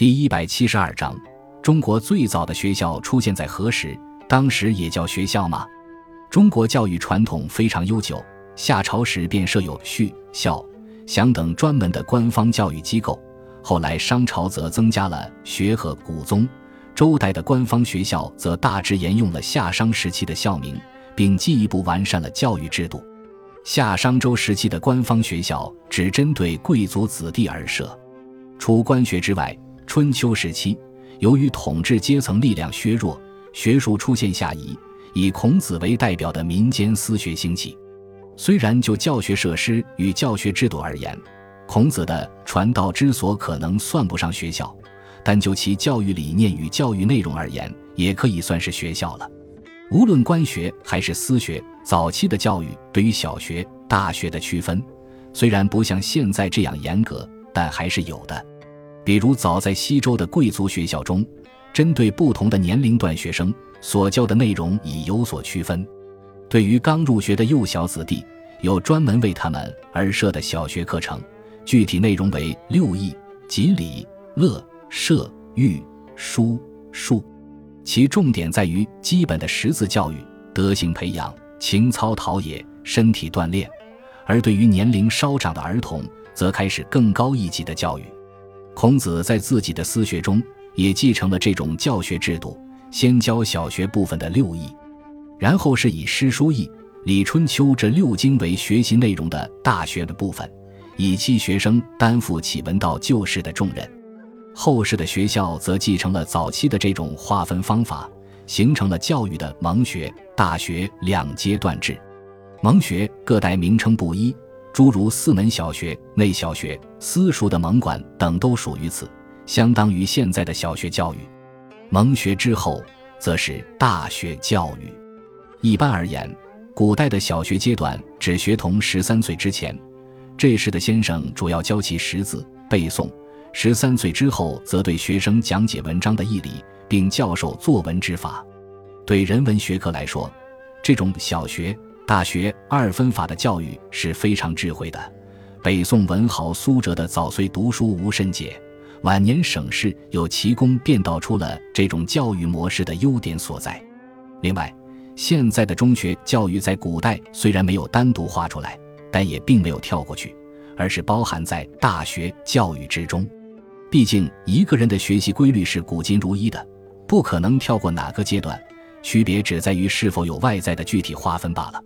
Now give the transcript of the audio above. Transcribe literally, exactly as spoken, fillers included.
第一百七十二章，中国最早的学校出现在何时？当时也叫学校吗？中国教育传统非常悠久，夏朝时便设有序、校、祥等专门的官方教育机构，后来商朝则增加了学和古宗，周代的官方学校则大致沿用了夏商时期的校名，并进一步完善了教育制度。夏商周时期的官方学校只针对贵族子弟而设。除官学之外，春秋时期由于统治阶层力量削弱，学术出现下移，以孔子为代表的民间私学兴起。虽然就教学设施与教学制度而言，孔子的传道之所可能算不上学校，但就其教育理念与教育内容而言，也可以算是学校了。无论官学还是私学，早期的教育对于小学、大学的区分，虽然不像现在这样严格，但还是有的。比如早在西周的贵族学校中，针对不同的年龄段学生所教的内容已有所区分。对于刚入学的幼小子弟，有专门为他们而设的小学课程，具体内容为六艺、及礼、乐、射、御、书、数。其重点在于基本的识字教育、德行培养、情操陶冶、身体锻炼，而对于年龄稍长的儿童，则开始更高一级的教育。孔子在自己的私学中也继承了这种教学制度，先教小学部分的六艺，然后是以诗书易、礼春秋这六经为学习内容的大学的部分，以期学生担负起文道救世的重任。后世的学校则继承了早期的这种划分方法，形成了教育的蒙学、大学两阶段制。蒙学各代名称不一，诸如四门小学、内小学、私塾的蒙馆等都属于此，相当于现在的小学教育。蒙学之后则是大学教育。一般而言，古代的小学阶段指学童十三岁之前，这时的先生主要教其识字、背诵，十三岁之后则对学生讲解文章的义理，并教授作文之法。对人文学科来说，这种小学、大学二分法的教育是非常智慧的。北宋文豪苏辙的早岁读书无甚解，晚年省事有奇功，便道出了这种教育模式的优点所在。另外，现在的中学教育在古代虽然没有单独划出来，但也并没有跳过去，而是包含在大学教育之中。毕竟一个人的学习规律是古今如一的，不可能跳过哪个阶段，区别只在于是否有外在的具体划分罢了。